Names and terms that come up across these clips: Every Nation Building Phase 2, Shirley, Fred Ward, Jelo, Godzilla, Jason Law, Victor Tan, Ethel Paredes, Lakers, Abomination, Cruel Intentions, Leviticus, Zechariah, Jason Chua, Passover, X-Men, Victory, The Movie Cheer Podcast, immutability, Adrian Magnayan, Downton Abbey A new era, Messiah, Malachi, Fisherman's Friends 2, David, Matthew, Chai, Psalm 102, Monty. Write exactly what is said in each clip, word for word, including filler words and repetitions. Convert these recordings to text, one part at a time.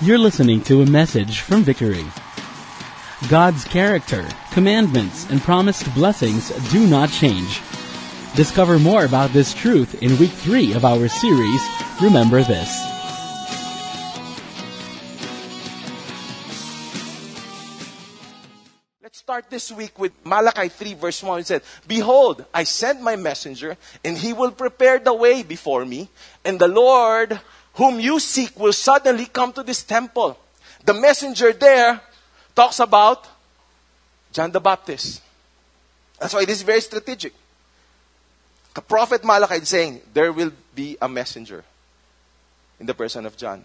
You're listening to a message from Victory. God's character, commandments, and promised blessings do not change. Discover more about this truth in week three of our series, Remember This. Let's start this week with Malachi three verse one. It said, "Behold, I send my messenger, and he will prepare the way before me, and the Lord whom you seek will suddenly come to this temple." The messenger there talks about John the Baptist. That's why this is very strategic. The prophet Malachi is saying, there will be a messenger in the person of John.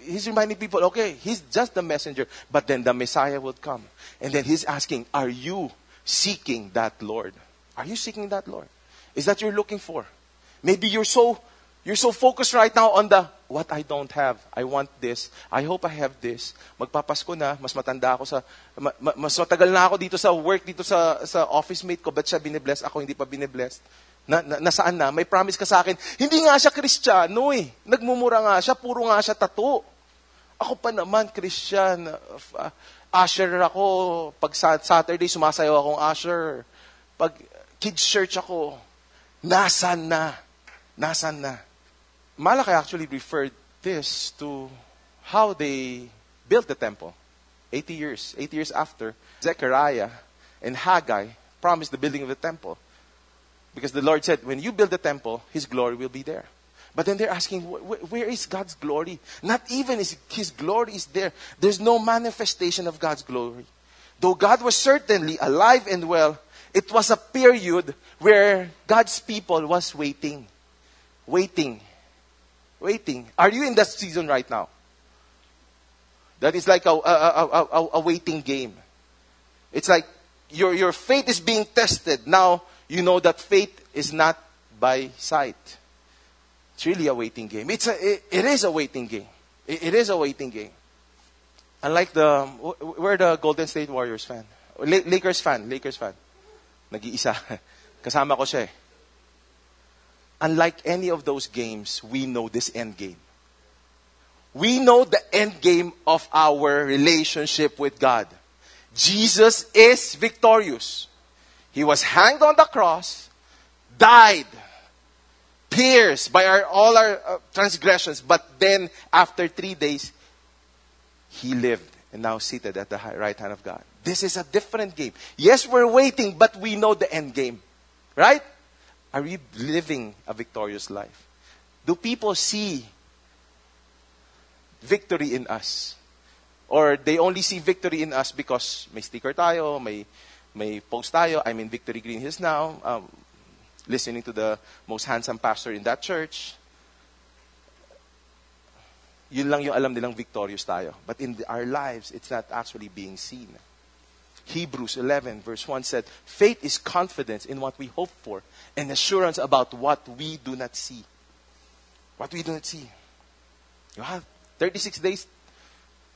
He's reminding people, okay, he's just the messenger, but then the Messiah will come. And then he's asking, are you seeking that Lord? Are you seeking that Lord? Is that you're looking for? Maybe you're so... You're so focused right now on the, what I don't have. I want this. I hope I have this. Magpapasko na, mas matanda ako sa, ma, ma, mas matagal na ako dito sa work, dito sa, sa office mate ko, ba't siya binibless? Ako hindi pa binibless. Na, na, nasaan na? May promise ka sa akin. Hindi nga siya Kristiyano eh. Nagmumura nga siya, puro nga siya tattoo. Ako pa naman, Christian. Uh, usher ako. Pag Saturday, sumasayaw akong usher. Pag kids church ako, nasaan na? Nasaan na? Malachi actually referred this to how they built the temple. Eighty years, eighty years after, Zechariah and Haggai promised the building of the temple. Because the Lord said, when you build the temple, His glory will be there. But then they're asking, where is God's glory? Not even His glory is there. There's no manifestation of God's glory. Though God was certainly alive and well, it was a period where God's people was waiting. Waiting. Waiting. Are you in that season right now? That is like a, a, a, a, a waiting game. It's like your, your faith is being tested. Now, you know that faith is not by sight. It's really a waiting game. It's a, it, it is a waiting game. It, it is a waiting game. Unlike the, we're the Golden State Warriors fan. Lakers fan. Lakers fan. Nag-iisa. Kasama ko siya eh. Unlike any of those games, we know this end game. We know the end game of our relationship with God. Jesus is victorious. He was hanged on the cross, died, pierced by our, all our uh, transgressions, but then after three days, He lived and now seated at the right hand of God. This is a different game. Yes, we're waiting, but we know the end game. Right? Are we living a victorious life? Do people see victory in us? Or they only see victory in us because may sticker tayo, may, may post tayo, I'm in Victory Green Hills now, um, listening to the most handsome pastor in that church. Yun lang yung alam nilang victorious tayo. But in the, our lives, it's not actually being seen. Hebrews eleven verse one said, "Faith is confidence in what we hope for and assurance about what we do not see." What we do not see. You have thirty-six days.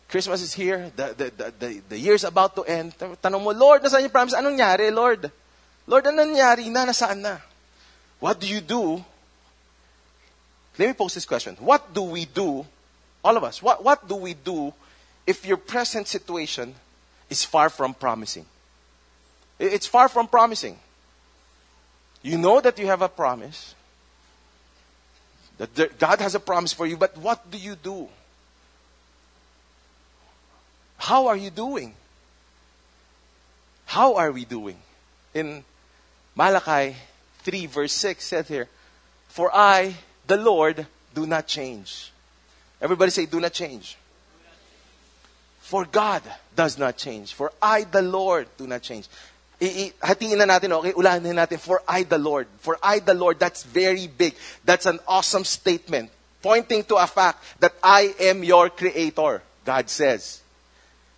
Christmas is here. The, the, the, the, the year is about to end. Tanong mo, Lord, nasaan yung promise? Anong nangyari, Lord? Lord, anong nangyari na? Nasaan na? What do you do? Let me pose this question. What do we do, all of us, what, what do we do if your present situation is far from promising? It's far from promising. You know that you have a promise. That there, God has a promise for you, but what do you do? How are you doing? How are we doing? In Malachi three verse six said here, "For I, the Lord, do not change." Everybody say, do not change. For God does not change. For I, the Lord, do not change. I, I, hatiin na natin, okay? Ulanin natin, for I, the Lord. For I, the Lord, that's very big. That's an awesome statement. Pointing to a fact that I am your creator, God says.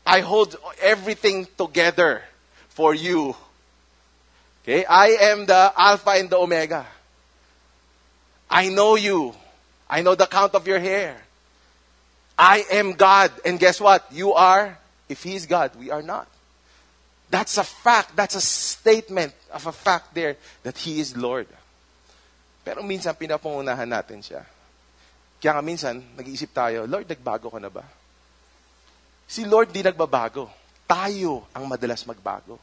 I hold everything together for you. Okay? I am the Alpha and the Omega. I know you. I know the count of your hair. I am God. And guess what? You are, if He's God, we are not. That's a fact. That's a statement of a fact there that He is Lord. Pero minsan, pinapangunahan natin siya. Kaya nga minsan, nag-iisip tayo, Lord, nagbago ka na ba? Si Lord di nagbabago. Tayo ang madalas magbago.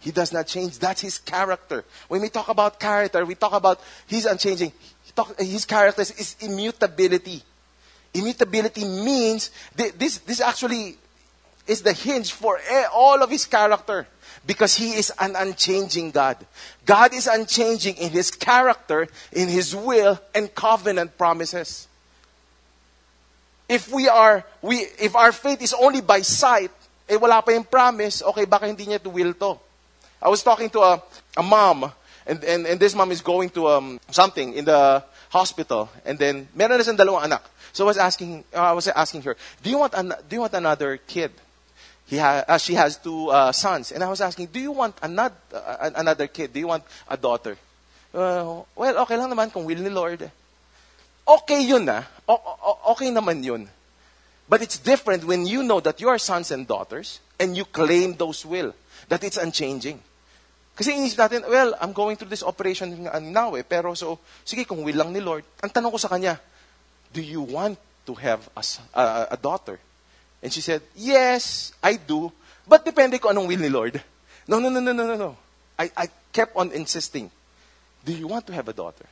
He does not change. That's His character. When we talk about character, we talk about He's unchanging. He talk, his character is immutability. Immutability means, th- this, this actually is the hinge for eh, all of His character. Because He is an unchanging God. God is unchanging in His character, in His will, and covenant promises. If we are, we if our faith is only by sight, eh wala pa yung promise, okay, baka hindi niya to will to. I was talking to a, a mom, and, and, and this mom is going to um, something in the hospital, and then meron na siyang dalawang anak. So I was asking, uh, I was asking her, do you want an, do you want another kid? He ha- uh, she has two uh, sons, and I was asking, do you want another uh, another kid? Do you want a daughter? Uh, well, okay lang naman kung will ni Lord. Okay yun na, o- okay naman yun. But it's different when you know that you are sons and daughters, and you claim those will, that it's unchanging. Kasi inisip natin, well, I'm going through this operation now eh, pero so, sige, kung will lang ni Lord, ang tanong ko sa kanya, do you want to have a, a, a daughter? And she said, yes, I do, but depende ko anong will ni Lord. No, no, no, no, no, no, no. I, I kept on insisting, do you want to have a daughter?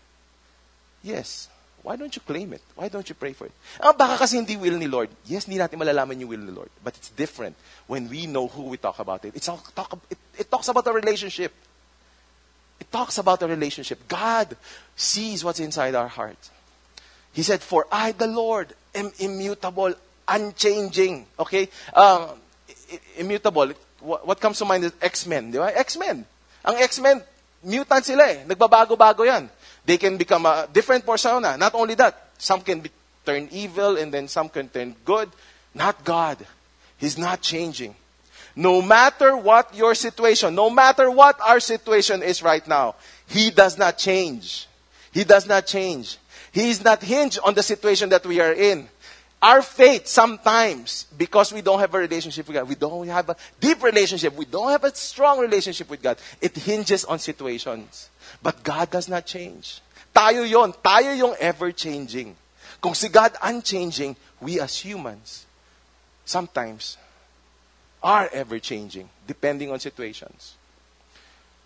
Yes. Why don't you claim it? Why don't you pray for it? Ah, baka kasi hindi will ni Lord. Yes, hindi natin malalaman yung will ni Lord. But it's different when we know who we talk about it. It's all talk, it, it talks about a relationship. It talks about a relationship. God sees what's inside our heart. He said, for I, the Lord, am immutable, unchanging. Okay? Um, immutable. What, what comes to mind is X-Men. Di ba? X-Men. Ang X-Men, mutant sila eh. Nagbabago-bago yan. They can become a different persona. Not only that, some can be turn evil and then some can turn good. Not God. He's not changing. No matter what your situation, no matter what our situation is right now, He does not change. He does not change. He is not hinged on the situation that we are in. Our faith sometimes, because we don't have a relationship with God, we don't have a deep relationship, we don't have a strong relationship with God, it hinges on situations. But God does not change. Tayo yon, tayo yung ever-changing. Kung si God unchanging, we as humans, sometimes, are ever-changing, depending on situations.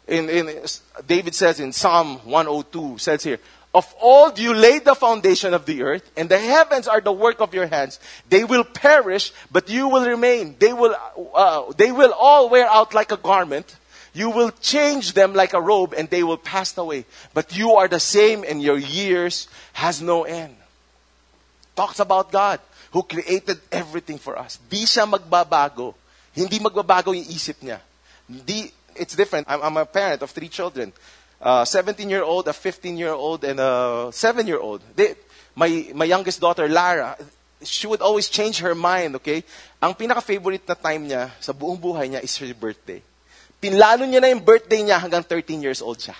In, in David says in Psalm one oh two, says here, of old you laid the foundation of the earth, and the heavens are the work of your hands. They will perish, but you will remain. They will, uh, they will all wear out like a garment. You will change them like a robe, and they will pass away. But you are the same, and your years has no end. Talks about God, who created everything for us. Di siya magbabago. Hindi magbabago yung isip niya. Di, it's different. I'm, I'm a parent of three children. A uh, seventeen-year-old, a fifteen-year-old, and a seven-year-old. They, my, my youngest daughter, Lara, she would always change her mind, okay? Ang pinaka-favorite na time niya sa buong buhay niya is her birthday. Pinlalo niya na yung birthday niya hanggang thirteen years old siya.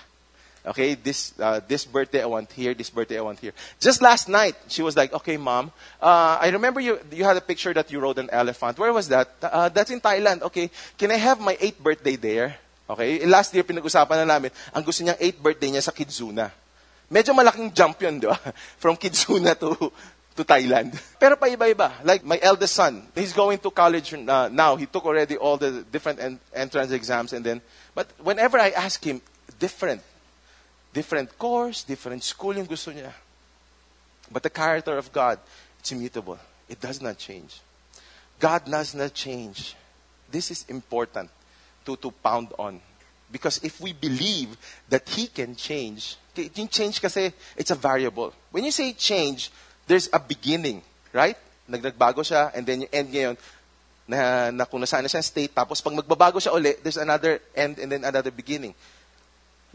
Okay, this uh, this birthday I want here, this birthday I want here. Just last night, she was like, okay, Mom, uh, I remember you you had a picture that you rode an elephant. Where was that? Uh, that's in Thailand. Okay, can I have my eighth birthday there? Okay, last year pinag-usapan na namin, ang gusto niyang eighth birthday niya sa Kidzuna. Medyo malaking jump yun, di ba? From Kidzuna to, to Thailand. Pero pa iba-iba. Like my eldest son, he's going to college uh, now. He took already all the different en- entrance exams and then, but whenever I ask him, different. Different course, different school yung gusto niya. But the character of God, it's immutable. It does not change. God does not change. This is important. To, to pound on. Because if we believe that He can change, change kasi it's a variable. When you say change, there's a beginning, right? Nagbago siya, and then yung end ngayon, na, na kung nasaan na siya state, tapos pag magbabago siya uli, there's another end and then another beginning.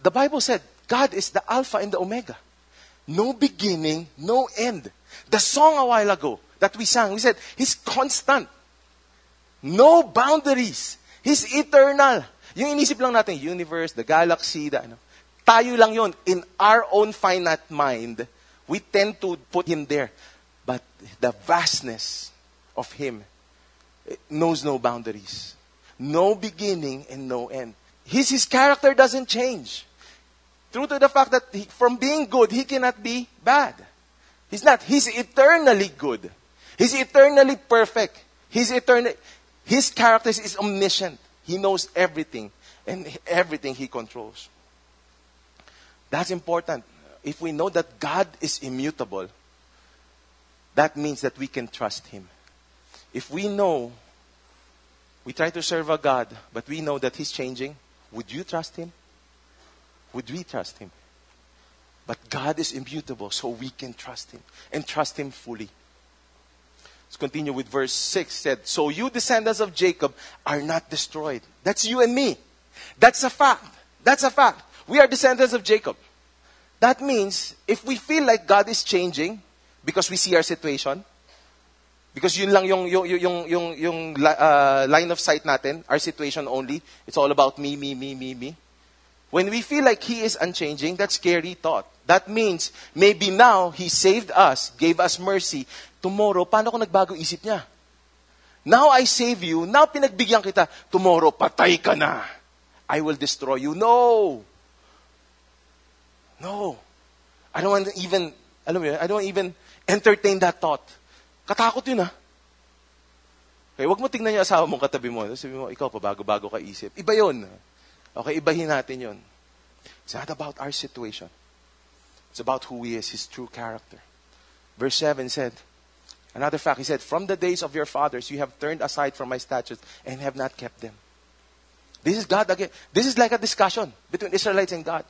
The Bible said, God is the Alpha and the Omega. No beginning, no end. The song a while ago that we sang, we said, He's constant. No boundaries. He's eternal. Yung inisip lang natin, universe, the galaxy, the ano. Tayo lang yun. In our own finite mind, we tend to put Him there. But the vastness of Him knows no boundaries. No beginning and no end. His, his character doesn't change. True to the fact that he, from being good, He cannot be bad. He's not. He's eternally good. He's eternally perfect. His eternal, his character is omniscient. He knows everything, and everything he controls. That's important. If we know that God is immutable, that means that we can trust him. If we know, we try to serve a God, but we know that he's changing, would you trust him? Would we trust him? But God is immutable, so we can trust him and trust him fully. Let's continue with verse six. Said, so you descendants of Jacob are not destroyed. That's you and me. That's a fact. That's a fact. We are descendants of Jacob. That means if we feel like God is changing because we see our situation, because yun lang yung yung yung yung yung uh, line of sight natin, our situation only, it's all about me, me, me, me, me. When we feel like he is unchanging, that's scary thought. That means, maybe now, he saved us, gave us mercy. Tomorrow, paano kung nagbago isip niya? Now I save you, now pinagbigyan kita. Tomorrow, patay ka na. I will destroy you. No! No. I don't want to even, alam mo yun, I don't even entertain that thought. Katakot yun ah. Okay, wag mo tingnan yung asawa mong katabi mo. Sabi mo, ikaw pa, bago-bago ka isip. Iba yun. Okay, ibahin natin yun. It's not about our situation. It's about who he is, his true character. Verse seven said, another fact, he said, from the days of your fathers, you have turned aside from my statutes and have not kept them. This is God again. This is like a discussion between Israelites and God.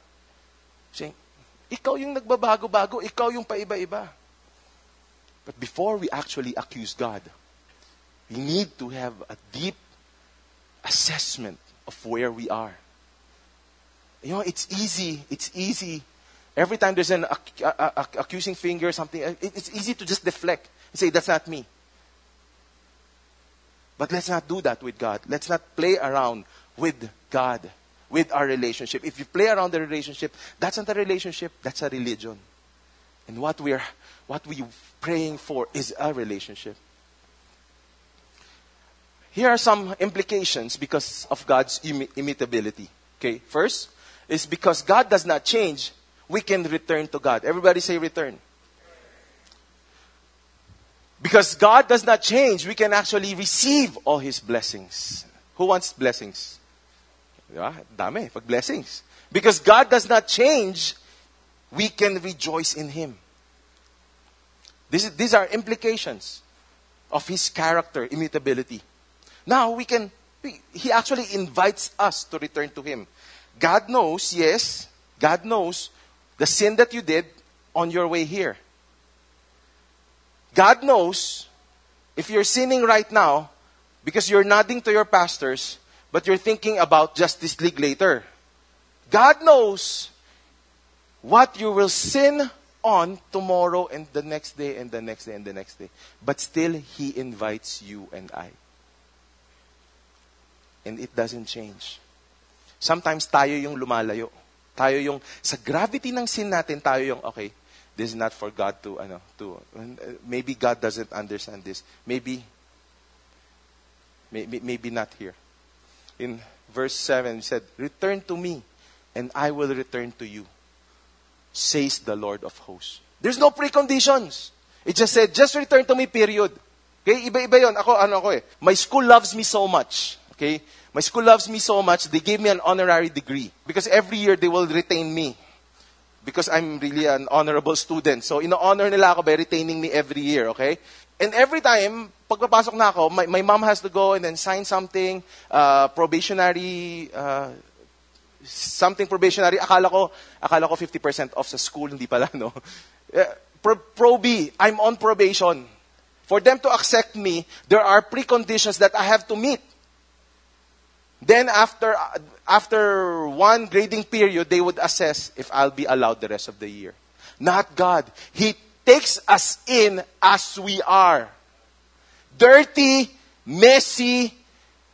Saying, ikaw yung nagbabago-bago, ikaw yung paiba-iba. But before we actually accuse God, we need to have a deep assessment of where we are. You know, it's easy. It's easy. Every time there's an ac- a- a- accusing finger or something, it, it's easy to just deflect and say, that's not me. But let's not do that with God. Let's not play around with God, with our relationship. If you play around the relationship, that's not a relationship, that's a religion. And what we're what we're praying for is a relationship. Here are some implications because of God's Im- immutability. Okay, first, is because God does not change, we can return to God. Everybody say return. Because God does not change, we can actually receive all his blessings. Who wants blessings? Diba? Dami, pag blessings. Because God does not change, we can rejoice in him. This is, these are implications of his character, immutability. Now, we can, we, he actually invites us to return to him. God knows, yes, God knows the sin that you did on your way here. God knows if you're sinning right now because you're nodding to your pastors, but you're thinking about Justice League later. God knows what you will sin on tomorrow and the next day and the next day and the next day. But still, he invites you and I. And it doesn't change. Sometimes tayo yung lumalayo. Tayo yung, sa gravity ng sin natin, tayo yung, okay, this is not for God to, ano, to, maybe God doesn't understand this. Maybe, maybe, maybe not here. In verse seven, he said, return to me, and I will return to you, says the Lord of hosts. There's no preconditions. It just said, just return to me, period. Okay, iba-iba yun. Ako, ano ako eh. My school loves me so much. Okay, my school loves me so much, they gave me an honorary degree. Because every year, they will retain me. Because I'm really an honorable student. So, ino-honor nila ako by retaining me every year, okay? And every time, pagpapasok na ako, my, my mom has to go and then sign something, uh, probationary, uh, something probationary. Akala ko, akala ko fifty percent off sa school, hindi pala, no? Pro, pro B, I'm on probation. For them to accept me, there are preconditions that I have to meet. Then after after one grading period, they would assess if I'll be allowed the rest of the year. Not God. He takes us in as we are. Dirty, messy,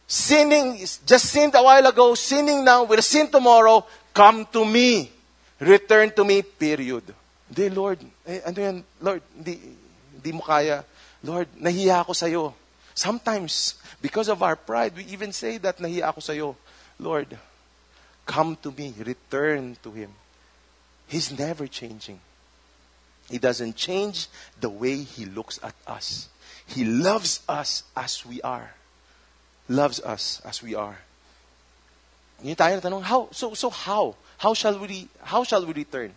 sinning, just sinned a while ago, sinning now, will sin tomorrow, come to me. Return to me, period. Di, Lord, eh, ano yan? Lord, di, di mo kaya. Lord, nahiya ako sa'yo. Sometimes, because of our pride, we even say that, nahiya ako sa'yo. Lord, come to me, return to him. He's never changing. He doesn't change the way he looks at us. He loves us as we are. Loves us as we are. Yun tayo natanong, how? So, so how? How shall we, how shall we return?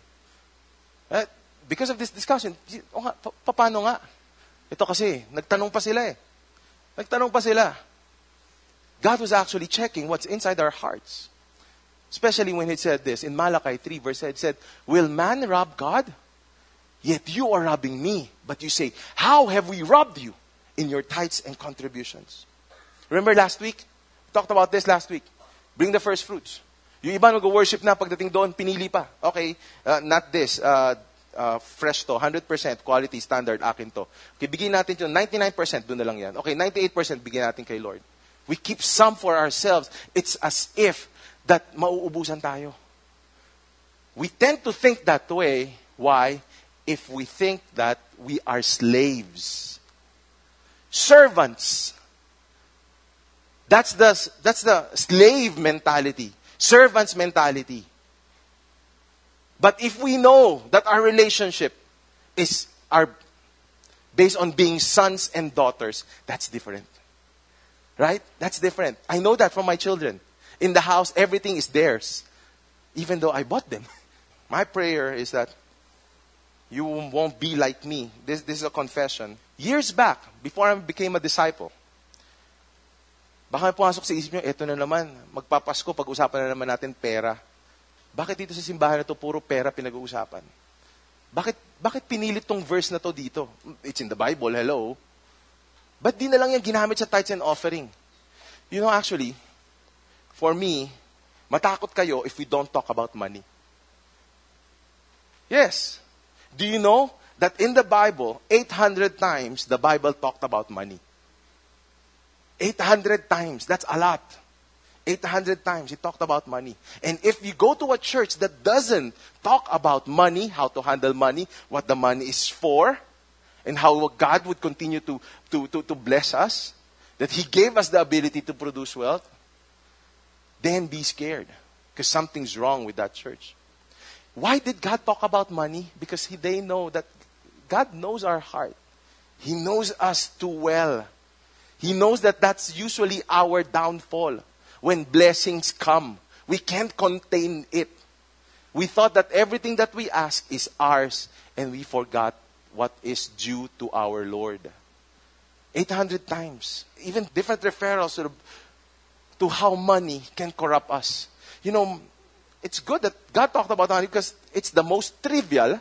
Uh, because of this discussion, oh nga, pa, paano nga? Ito kasi, nagtanong pa sila eh. Nagtanong pa sila. God was actually checking what's inside our hearts. Especially when He said this, in Malachi three verse eight, it said, will man rob God? Yet you are robbing me. But you say, how have we robbed you? In your tithes and contributions. Remember last week? We talked about this last week. Bring the first fruits. Yung iba nag-worship na pagdating doon, pinili pa. Okay, uh, not this. Uh, uh, fresh to. one hundred percent quality standard, akin to. Okay, bigyan natin yun. ninety-nine percent, doon na lang yan. Okay, ninety-eight percent bigyan natin kay Lord. We keep some for ourselves. It's as if that mauubusan tayo. We tend to think that way. Why? If we think that we are slaves. Servants. That's the, that's the slave mentality. Servant's mentality. But if we know that our relationship is our, based on being sons and daughters, that's different. Right? That's different. I know that from my children. In the house, everything is theirs. Even though I bought them. My prayer is that you won't be like me. This, this is a confession. Years back, before I became a disciple, baka pumasok sa isip nyo, eto na naman, magpapasko, pag-usapan na naman natin pera. Bakit dito sa simbahan na to puro pera pinag-uusapan? Bakit, bakit pinilit tong verse na to dito? It's in the Bible, hello. Ba't di na lang yan ginamit sa tithes and offering? You know, actually, for me, matakot kayo if we don't talk about money. Yes. Do you know that in the Bible, eight hundred times the Bible talked about money? eight hundred times. That's a lot. eight hundred times he talked about money. And if you go to a church that doesn't talk about money, how to handle money, what the money is for, and how God would continue to, to, to, to bless us, that He gave us the ability to produce wealth, then be scared. Because something's wrong with that church. Why did God talk about money? Because he, they know that God knows our heart. He knows us too well. He knows that that's usually our downfall. When blessings come, we can't contain it. We thought that everything that we ask is ours, and we forgot what is due to our Lord. eight hundred times. Even different referrals to how money can corrupt us. You know, it's good that God talked about money because it's the most trivial,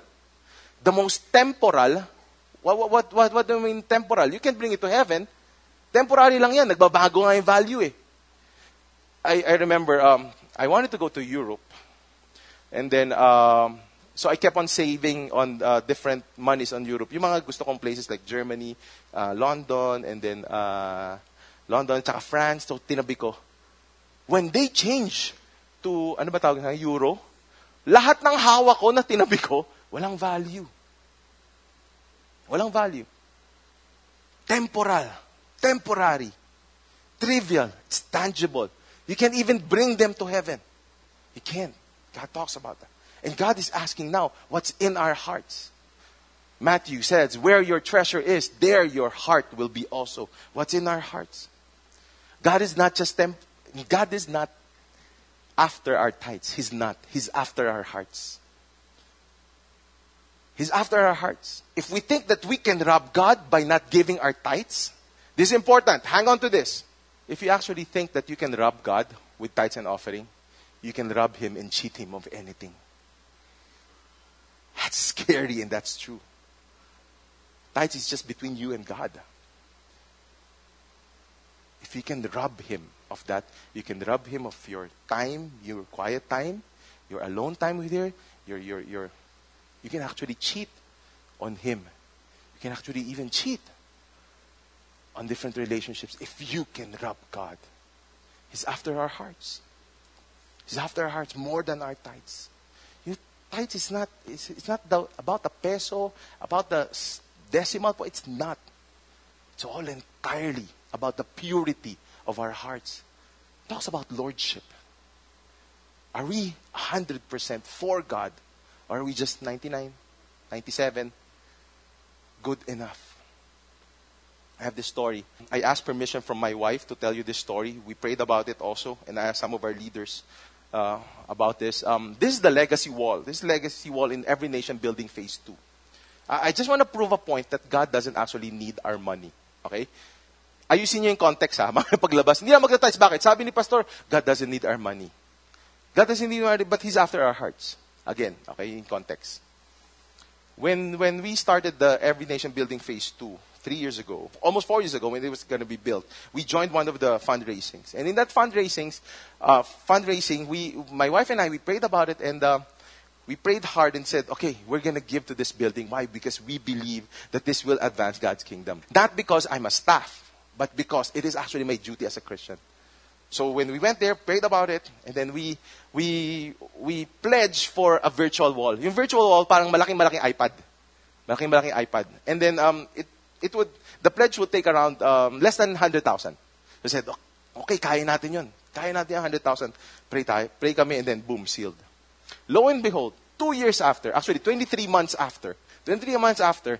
the most temporal. What, what, what, what do you mean temporal? You can bring it to heaven. Temporary lang yan. Nagbabago nga yung value eh. I, I remember, um, I wanted to go to Europe. And then, um, so I kept on saving on uh, different monies on Europe. Yung mga gusto kong places like Germany, uh, London, and then uh, London, tsaka France. So, tinabi ko. When they change to, ano ba tawag na, Euro, lahat ng hawak ko na tinabi ko, walang value. Walang value. Temporal. Temporary, trivial, it's tangible. You can't even bring them to heaven. You can't. God talks about that. And God is asking now, what's in our hearts? Matthew says, where your treasure is, there your heart will be also. What's in our hearts? God is not just temp- God is not after our tithes. He's not. He's after our hearts. He's after our hearts. If we think that we can rob God by not giving our tithes, this is important. Hang on to this. If you actually think that you can rob God with tithes and offering, you can rob Him and cheat Him of anything. That's scary and that's true. Tithes is just between you and God. If you can rob Him of that, you can rob Him of your time, your quiet time, your alone time with Him, your, your, your, you can actually cheat on Him. You can actually even cheat on different relationships, if you can rob God. He's after our hearts. He's after our hearts more than our tithes. You, tithes is not, it's, it's not the, about the peso, about the decimal point. It's not. It's all entirely about the purity of our hearts. It talks about lordship. Are we one hundred percent for God? Or are we just ninety-nine, ninety-seven? Good enough. I have this story. I asked permission from my wife to tell you this story. We prayed about it also, and I asked some of our leaders uh, about this. Um, this is the legacy wall. This is the legacy wall in Every Nation Building Phase two. I, I just want to prove a point that God doesn't actually need our money. Okay? Ayusin niyo yung context, ha? Paglabas. Hindi na mag-tithes. Bakit? Sabi ni Pastor, God doesn't need our money. God doesn't need our money, but He's after our hearts. Again, okay, in context. When when we started the Every Nation Building Phase two, three years ago, almost four years ago, when it was going to be built, we joined one of the fundraisings. And in that fundraisings, uh, fundraising, we, my wife and I, we prayed about it, and uh, we prayed hard and said, okay, we're going to give to this building. Why? Because we believe that this will advance God's kingdom. Not because I'm a staff, but because it is actually my duty as a Christian. So when we went there, prayed about it, and then we we we pledged for a virtual wall. Yung virtual wall, parang malaking-malaking iPad. Malaking-malaking iPad. And then um, it it would the pledge would take around um, less than one hundred thousand. We said, okay, kaya natin yun. Kaya natin yung one hundred thousand. Pray tayo. Pray kami, and then boom, sealed. Lo and behold, two years after, actually twenty-three months after, twenty-three months after,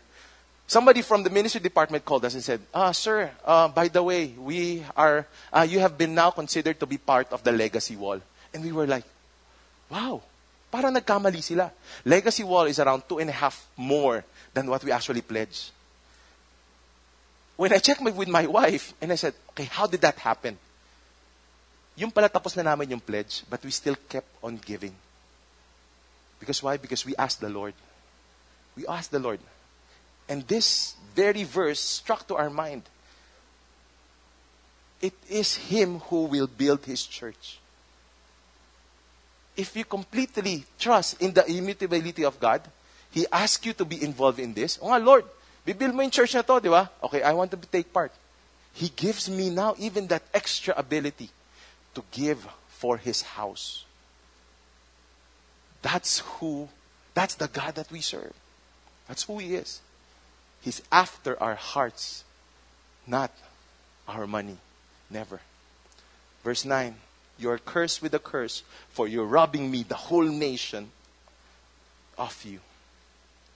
somebody from the ministry department called us and said, ah, sir, uh, by the way, we are, uh, you have been now considered to be part of the legacy wall. And we were like, wow, parang nagkamali sila. Legacy wall is around two and a half more than what we actually pledged. When I checked my, with my wife, and I said, okay, how did that happen? Yung pala tapos na namin yung pledge, but we still kept on giving. Because why? Because we asked the Lord. We asked the Lord. And this very verse struck to our mind. It is Him who will build His church. If you completely trust in the immutability of God, He asks you to be involved in this. Oh, Lord, bibuild mo yung church na to, di ba? Okay, I want to take part. He gives me now even that extra ability to give for His house. That's who, that's the God that we serve. That's who He is. He's after our hearts, not our money. Never. Verse nine, you are cursed with a curse, for you're robbing me, the whole nation, of you.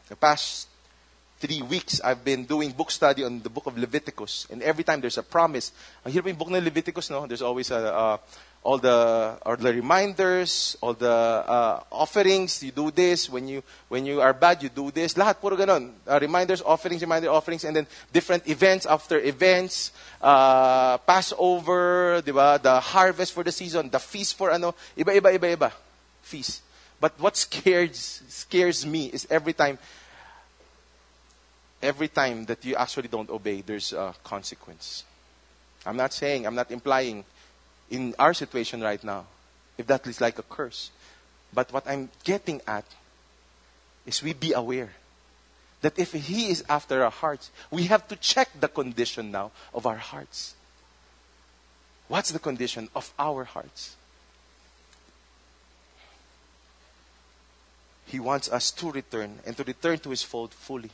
The past three weeks, I've been doing book study on the book of Leviticus. And every time there's a promise. Ang hirap yung book ng Leviticus, no? There's always a, uh, all the, all the reminders, all the uh, offerings. You do this. When you when you are bad, you do this. Lahat puro ganon. Uh, reminders, offerings, reminder offerings. And then different events after events. Uh, Passover, di ba? The harvest for the season. The feast for ano. Iba, iba, iba, iba. Feast. But what scares, scares me is every time Every time that you actually don't obey, there's a consequence. I'm not saying, I'm not implying in our situation right now, if that is like a curse. But what I'm getting at is we be aware that if He is after our hearts, we have to check the condition now of our hearts. What's the condition of our hearts? He wants us to return and to return to His fold fully.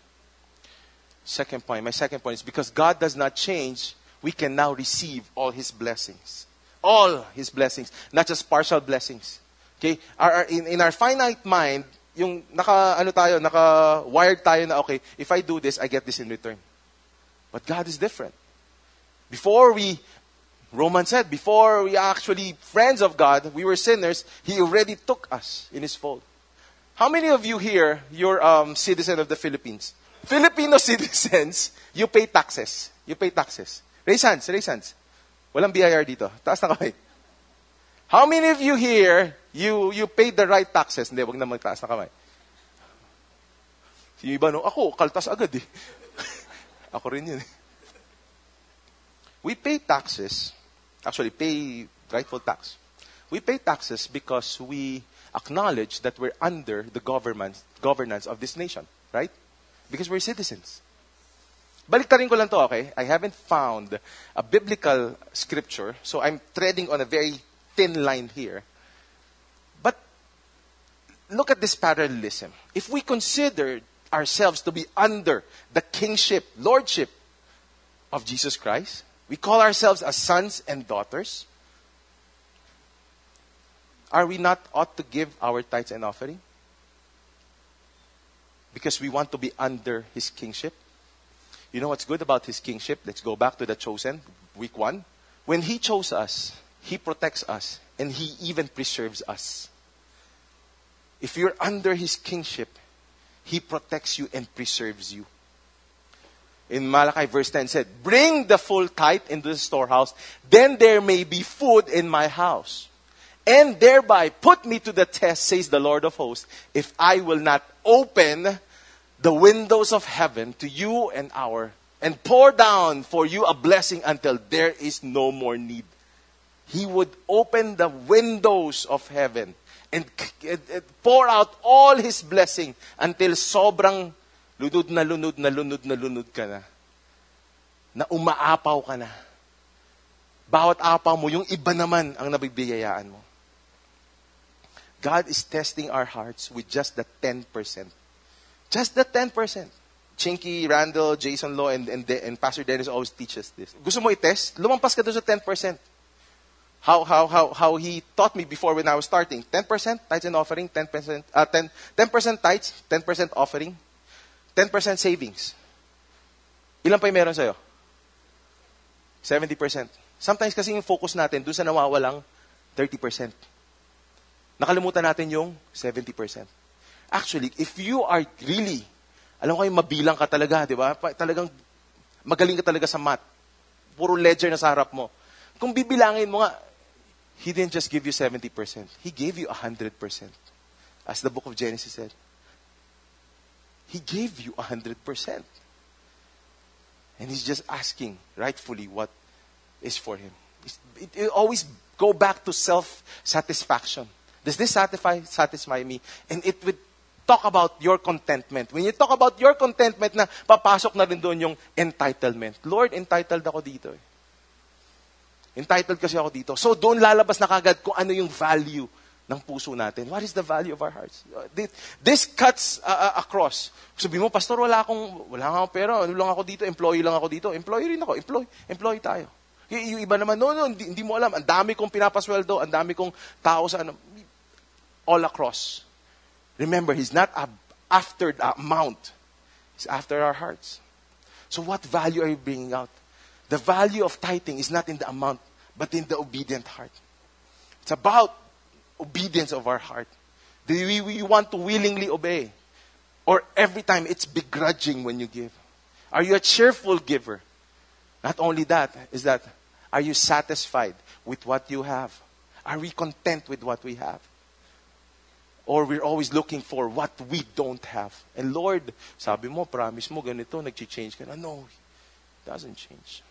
Second point, my second point is because God does not change, we can now receive all His blessings. All His blessings, not just partial blessings. Okay? Our, in, in our finite mind, yung naka, ano tayo, naka-wired tayo na, okay, if I do this, I get this in return. But God is different. Before we, Roman said, before we are actually friends of God, we were sinners, He already took us in His fold. How many of you here, you're um, citizen of the Philippines? Filipino citizens, you pay taxes. You pay taxes. Raise hands, raise hands. Walang B I R dito. Taas na kamay. How many of you here, you you paid the right taxes? Hindi, wag na magtaas na kamay. Yung iba, no, ako, kaltas agad eh. Ako rin yun eh. We pay taxes, actually pay rightful tax. We pay taxes because we acknowledge that we're under the government governance of this nation, right? Because we're citizens. Baliktarin ko lang to, okay? I haven't found a biblical scripture, so I'm treading on a very thin line here. But look at this parallelism. If we consider ourselves to be under the kingship, lordship of Jesus Christ, we call ourselves as sons and daughters, are we not ought to give our tithes and offering? Because we want to be under His kingship. You know what's good about his kingship? Let's go back to the chosen, week one. When he chose us, he protects us, and he even preserves us. If you're under his kingship, he protects you and preserves you. In Malachi verse ten said, "Bring the full tithe into the storehouse, then there may be food in my house. And thereby put me to the test, says the Lord of hosts, if I will not open the windows of heaven to you and our, and pour down for you a blessing until there is no more need." He would open the windows of heaven and pour out all his blessing until sobrang Lunod na lunod na lunod na lunod ka na. Na umaapaw ka na. Bawat apaw mo, yung iba naman ang nabibiyayaan mo. God is testing our hearts with just the ten percent. Just the ten percent. Chinky, Randall, Jason Law, and, and, and Pastor Dennis always teach us this. Gusto mo i-test? Lumampas ka doon sa ten percent. How, how, how, how he taught me before when I was starting. ten percent tithes and offering, ten percent, uh, ten, ten percent tithes, ten percent offering. ten percent savings. Ilan pa yung meron sa'yo? seventy percent. Sometimes kasi yung focus natin, doon sa nawawalang thirty percent. Nakalimutan natin yung seventy percent. Actually, if you are really, alam ko yung mabilang ka talaga, di ba? Talagang magaling ka talaga sa math. Puro ledger na sa harap mo. Kung bibilangin mo nga, he didn't just give you seventy percent. He gave you one hundred percent. As the book of Genesis said, he gave you one hundred percent. And he's just asking rightfully what is for him. It, it always go back to self-satisfaction. Does this satisfy, satisfy me? And it would talk about your contentment. When you talk about your contentment, na papasok na rin doon yung entitlement. Lord, entitled ako dito. Eh. Entitled kasi ako dito. So doon lalabas na kagad kung ano yung value ng puso natin. What is the value of our hearts? This, this cuts uh, across. Sabi mo, Pastor, wala akong, wala akong pera, ano lang ako dito, employee lang ako dito. Employee rin ako, employee, employee tayo. Y- yung iba naman, no, no, hindi, hindi mo alam. Ang dami kong pinapasweldo, ang dami kong tao sa ano. All across. Remember, he's not ab- after the amount. He's after our hearts. So what value are you bringing out? The value of tithing is not in the amount, but in the obedient heart. It's about obedience of our heart. Do we, we want to willingly obey? Or every time it's begrudging when you give? Are you a cheerful giver? Not only that, is that are you satisfied with what you have? Are we content with what we have? Or we're always looking for what we don't have. And Lord, sabi mo, promise mo, ganito, nag-change ka na. No, it doesn't change.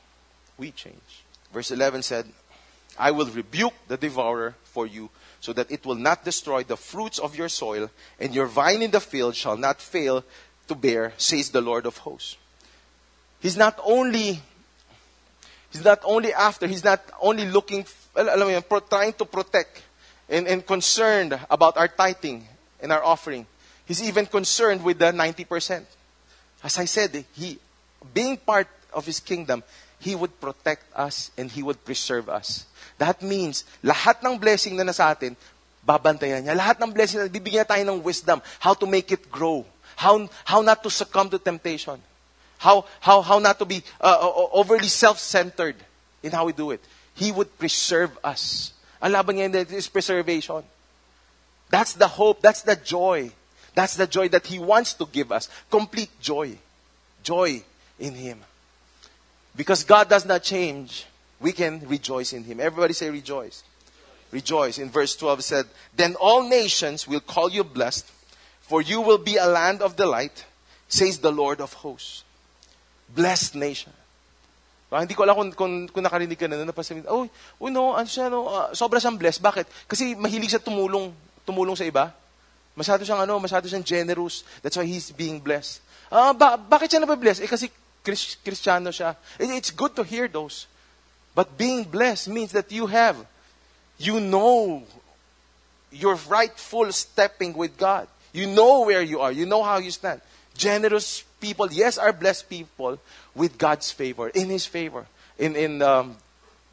We change. Verse eleven said, "I will rebuke the devourer for you, so that it will not destroy the fruits of your soil, and your vine in the field shall not fail to bear, says the Lord of hosts." He's not only, he's not only after, he's not only looking, trying to protect and, and concerned about our tithing and our offering. He's even concerned with the ninety percent. As I said, he, being part of his kingdom, he would protect us and he would preserve us. That means, lahat ng blessing na nasa atin, babantayan niya. Lahat ng blessing na bibigyan tayo ng wisdom, how to make it grow, how how not to succumb to temptation, how how how not to be uh, overly self-centered in how we do it. He would preserve us. Ang laban niya is preservation. That's the hope. That's the joy. That's the joy that he wants to give us. Complete joy. Joy in him. Because God does not change. We can rejoice in him. Everybody say rejoice. Rejoice. In verse twelve said, "Then all nations will call you blessed, for you will be a land of delight, says the Lord of hosts." Blessed nation. Hindi ko alam kung, kung, kung nakarinig ka na, napasabi, oh, oh no, ano siya, no, uh, sobra siyang blessed. Bakit? Kasi mahilig siya tumulong, tumulong sa iba. Masyado siyang ano, masyado siyang generous. That's why he's being blessed. Ah, ba- bakit siya nabablessed? Eh kasi Chris- Kristiyano siya. It, it's good to hear those. But being blessed means that you have, you know, your rightful stepping with God. You know where you are. You know how you stand. Generous people, yes, are blessed people with God's favor, in His favor. In in um,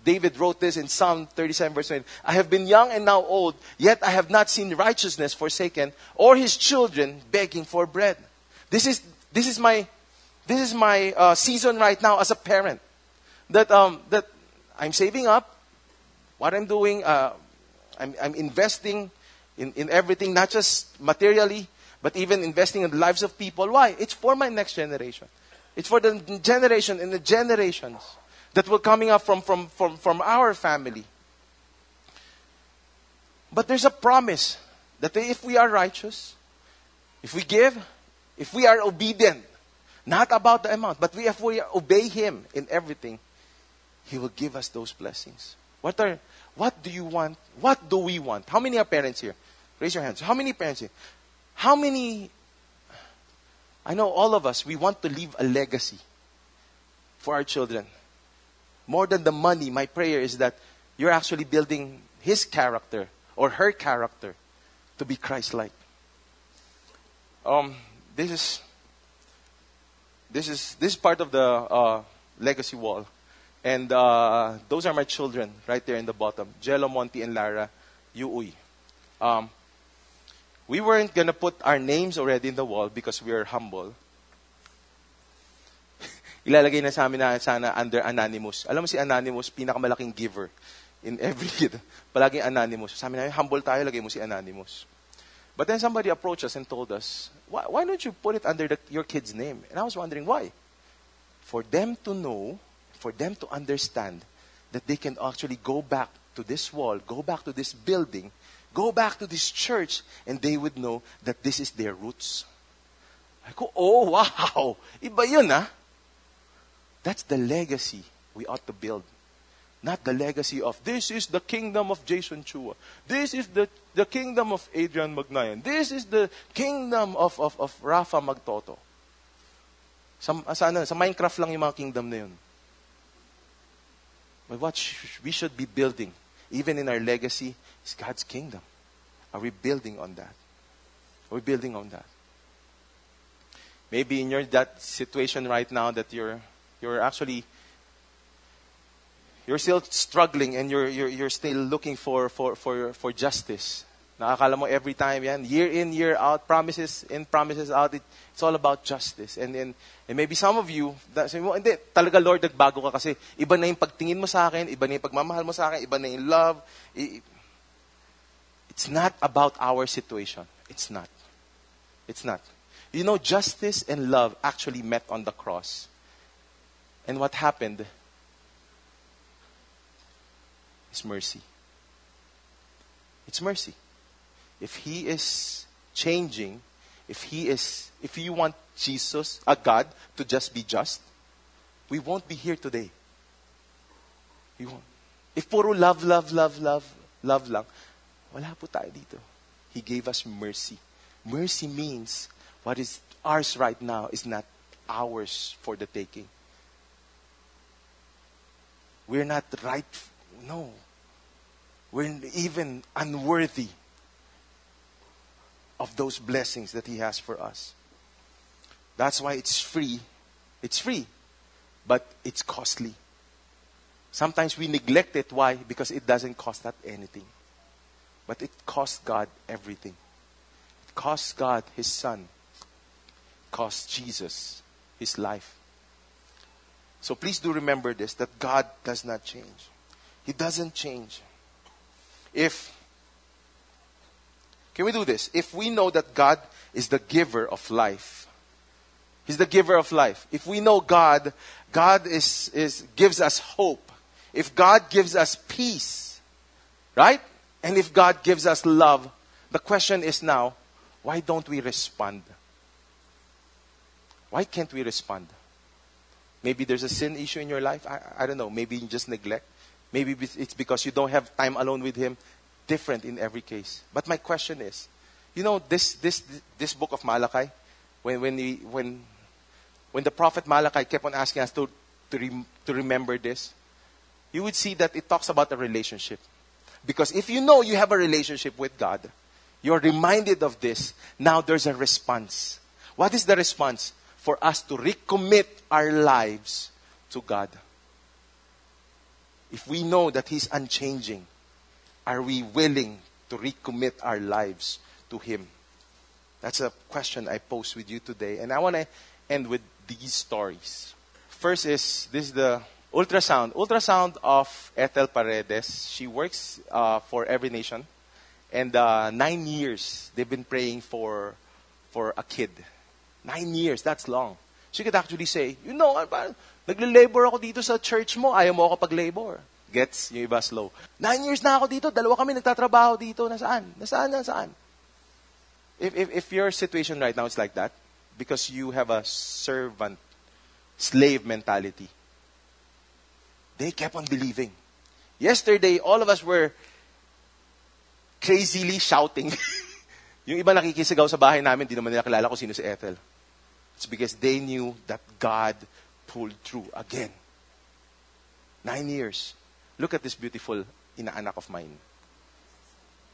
David wrote this in Psalm thirty-seven, verse nine. "I have been young and now old, yet I have not seen righteousness forsaken, or his children begging for bread." This is this is my This is my uh, season right now as a parent. That um, that I'm saving up. What I'm doing, uh, I'm, I'm investing in, in everything, not just materially, but even investing in the lives of people. Why? It's for my next generation. It's for the generation and the generations that will coming up from, from, from, from our family. But there's a promise that if we are righteous, if we give, if we are obedient, not about the amount, but if we obey Him in everything, He will give us those blessings. What are? What do you want? What do we want? How many are parents here? Raise your hands. How many parents here? How many... I know all of us, we want to leave a legacy for our children. More than the money, my prayer is that you're actually building his character or her character to be Christ-like. Um, this is this is this is part of the uh, legacy wall, and uh, those are my children right there in the bottom: Jelo, Monty, and Lara. Yuuy. Um, we weren't gonna put our names already in the wall because we are humble. Ilalagay na sa amin na sana under anonymous. Alam mo si anonymous, pinakamalaking giver in every kid. Palaging anonymous. Sa amin na, humble tayo, lagay mo si anonymous. But then somebody approached us and told us, why, why don't you put it under the, your kid's name? And I was wondering, why? For them to know, for them to understand that they can actually go back to this wall, go back to this building, go back to this church, and they would know that this is their roots. I go, oh, wow! Iba yun, ah! That's the legacy we ought to build. Not the legacy of, this is the kingdom of Jason Chua. This is the, the kingdom of Adrian Magnayan. This is the kingdom of, of, of Rafa Magtoto. Sa, sana, sa Minecraft lang yung mga kingdom na yun. But what sh- we should be building, even in our legacy, is God's kingdom. Are we building on that? Are we building on that? Maybe in your that situation right now that you're You're actually, you're still struggling and you're you're, you're still looking for, for, for, for justice. Nakakala mo every time yan, year in, year out, promises in, promises out, it, it's all about justice. And, and, and maybe some of you, that, sabi mo, hindi, talaga Lord, nagbago ka kasi iba na yung pagtingin mo sa akin, iba na yung pagmamahal mo sa akin, iba na yung love. It's not about our situation. It's not. It's not. You know, justice and love actually met on the cross. And what happened is mercy. It's mercy. If he is changing, if he is, if you want Jesus, a God, to just be just, we won't be here today. We won't. If puro love, love, love, love, love lang, wala po tayo dito. He gave us mercy. Mercy means what is ours right now is not ours for the taking. We're not right. No. We're even unworthy of those blessings that He has for us. That's why it's free. It's free. But it's costly. Sometimes we neglect it. Why? Because it doesn't cost us anything. But it costs God everything. It costs God His Son. It costs Jesus His life. So please do remember this, that God does not change. He doesn't change. If, can we do this? If we know that God is the giver of life, He's the giver of life. If we know God, God is, is gives us hope. If God gives us peace, right? And if God gives us love, the question is now, why don't we respond? Why can't we respond? Maybe there's a sin issue in your life. I, I don't know. Maybe you just neglect. Maybe it's because you don't have time alone with Him. Different in every case. But my question is, you know, this this this book of Malachi, when when we, when when the prophet Malachi kept on asking us to to, re, to remember this, you would see that it talks about a relationship. Because if you know you have a relationship with God, you're reminded of this. Now there's a response. What is the response? For us to recommit our lives to God. If we know that He's unchanging, are we willing to recommit our lives to Him? That's a question I pose with you today. And I want to end with these stories. First is, this is the ultrasound. Ultrasound of Ethel Paredes. She works uh, for Every Nation. And uh, nine years, they've been praying for for a kid. Nine years, that's long. She could actually say, you know, nagle-labor ako dito sa church mo, ayaw mo ako pag-labor. Gets? Yung iba slow. Nine years na ako dito, dalawa kami nagtatrabaho dito. Nasaan? Nasaan? Nasaan? If, if, if your situation right now is like that, because you have a servant, slave mentality, they kept on believing. Yesterday, all of us were crazily shouting. Yung iba nakikisigaw sa bahay namin, di naman nila kilala kung sino si Ethel. It's because they knew that God pulled through again. Nine years. Look at this beautiful inaanak of mine.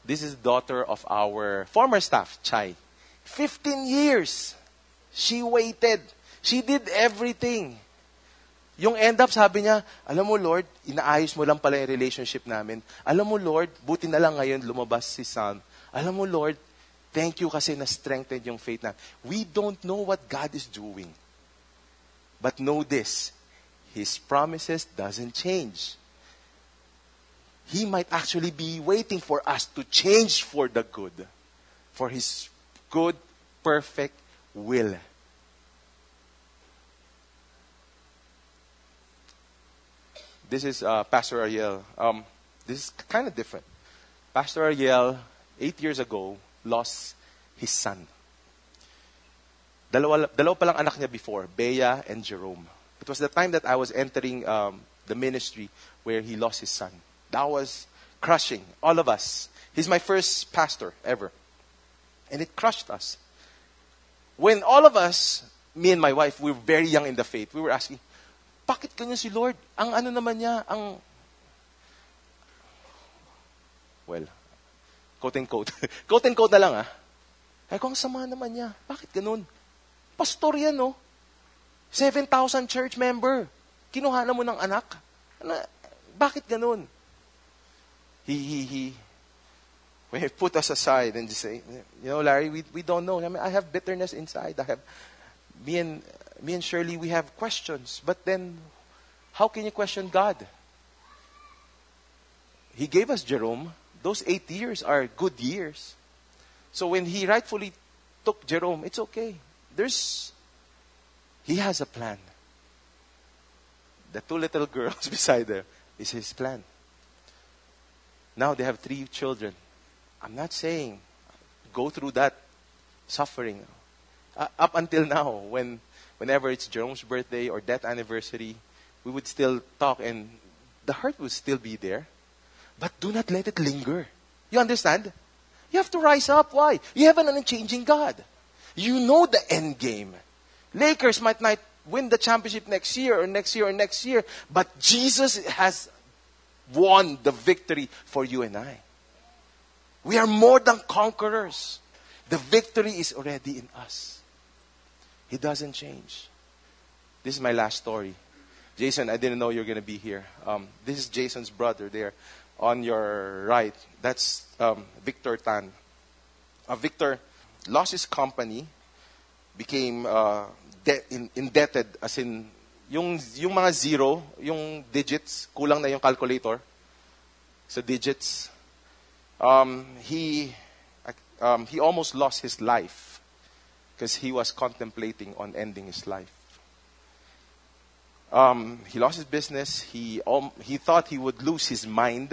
This is daughter of our former staff, Chai. Fifteen years. She waited. She did everything. Yung end up, sabi niya, alam mo, Lord, inaayos mo lang pala yung relationship namin. Alam mo, Lord, buti na lang ngayon lumabas si son. Alam mo, Lord, thank you kasi na-strengthened yung faith namin. We don't know what God is doing. But know this, His promises doesn't change. He might actually be waiting for us to change for the good. For His good, perfect will. This is uh, Pastor Ariel. Um, this is kind of different. Pastor Ariel, eight years ago, lost his son. Dalawa, dalawa palang anak niya before, Bea and Jerome. It was the time that I was entering um, the ministry where he lost his son. That was crushing, all of us. He's my first pastor ever. And it crushed us. When all of us, me and my wife, we were very young in the faith, we were asking, bakit ganyan si Lord? Ang ano naman niya, ang... Well, quote and quote. Quote and quote na lang, ah. Ay, kung sama naman niya. Bakit ganun? Pastor yan, no? seven thousand church member. Kinuha na mo ng anak. Ano, bakit ganun? He, he, he. When he put us aside and just say, you know, Larry, we, we don't know. I mean, I have bitterness inside. I have... Me and... Me and Shirley, we have questions. But then, how can you question God? He gave us Jerome. Those eight years are good years. So when He rightfully took Jerome, it's okay. There's, He has a plan. The two little girls beside her is His plan. Now they have three children. I'm not saying go through that suffering. Uh, up until now, when... Whenever it's Jerome's birthday or death anniversary, we would still talk and the hurt would still be there. But do not let it linger. You understand? You have to rise up. Why? You have an unchanging God. You know the end game. Lakers might not win the championship next year or next year or next year, but Jesus has won the victory for you and I. We are more than conquerors. The victory is already in us. He doesn't change. This is my last story. Jason, I didn't know you were going to be here. Um, this is Jason's brother there on your right. That's um, Victor Tan. Uh, Victor lost his company, became uh, de- in- indebted, as in, yung, yung mga zero, yung digits, kulang na yung calculator. So digits. Um, he, um, he almost lost his life. Because he was contemplating on ending his life. Um, he lost his business. He um, he thought he would lose his mind.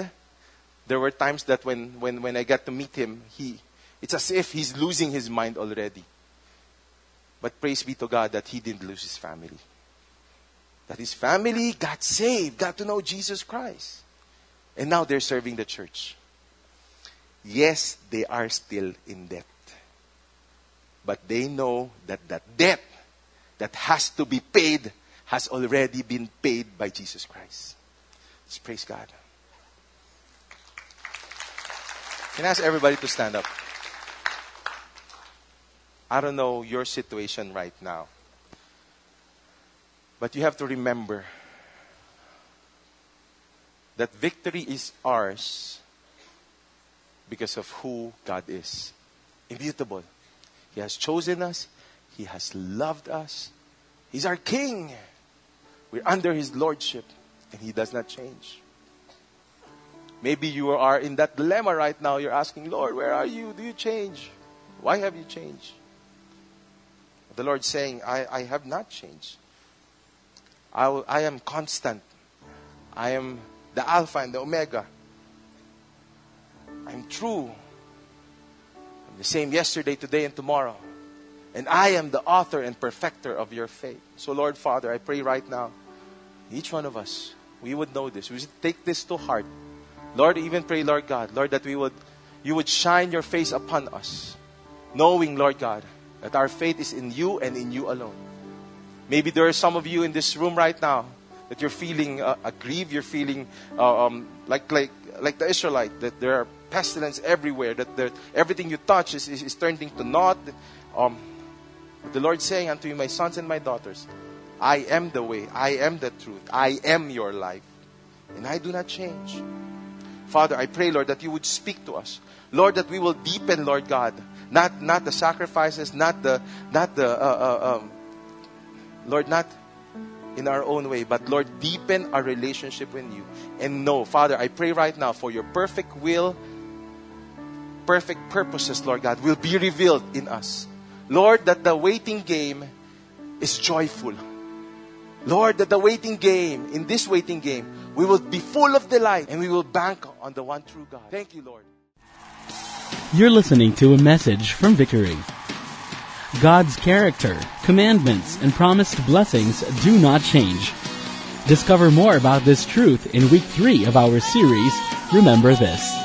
There were times that when, when, when I got to meet him, he it's as if he's losing his mind already. But praise be to God that he didn't lose his family. That his family got saved, got to know Jesus Christ. And now they're serving the church. Yes, they are still in debt. But they know that the debt that has to be paid has already been paid by Jesus Christ. Let's praise God. Can I ask everybody to stand up? I don't know your situation right now. But you have to remember that victory is ours because of who God is. Immutable. He has chosen us. He has loved us. He's our King. We're under His lordship, and He does not change. Maybe you are in that dilemma right now. You're asking, Lord, where are you? Do you change? Why have you changed? The Lord's saying, I, I have not changed. I, will, I am constant. I am the Alpha and the Omega. I'm true. I'm the same yesterday, today, and tomorrow. And I am the author and perfecter of your faith. So Lord, Father, I pray right now, each one of us, we would know this. We should take this to heart. Lord, even pray, Lord God, Lord, that we would, you would shine your face upon us, knowing, Lord God, that our faith is in you and in you alone. Maybe there are some of you in this room right now that you're feeling uh, aggrieved, you're feeling uh, um, like, like, like the Israelite, that there are pestilence everywhere, that there, everything you touch is, is, is turning to naught. Um, but the Lord's saying unto you, my sons and my daughters, I am the way, I am the truth, I am your life, and I do not change. Father, I pray, Lord, that you would speak to us. Lord, that we will deepen, Lord God, not not the sacrifices, not the, not the, uh, uh, um, Lord, not in our own way, but Lord, deepen our relationship with you. And know, Father, I pray right now for your perfect will, perfect purposes, Lord God, will be revealed in us. Lord, that the waiting game is joyful. Lord, that the waiting game, in this waiting game, we will be full of delight and we will bank on the one true God. Thank you, Lord. You're listening to a message from Victory. God's character, commandments, and promised blessings do not change. Discover more about this truth in week three of our series, Remember This.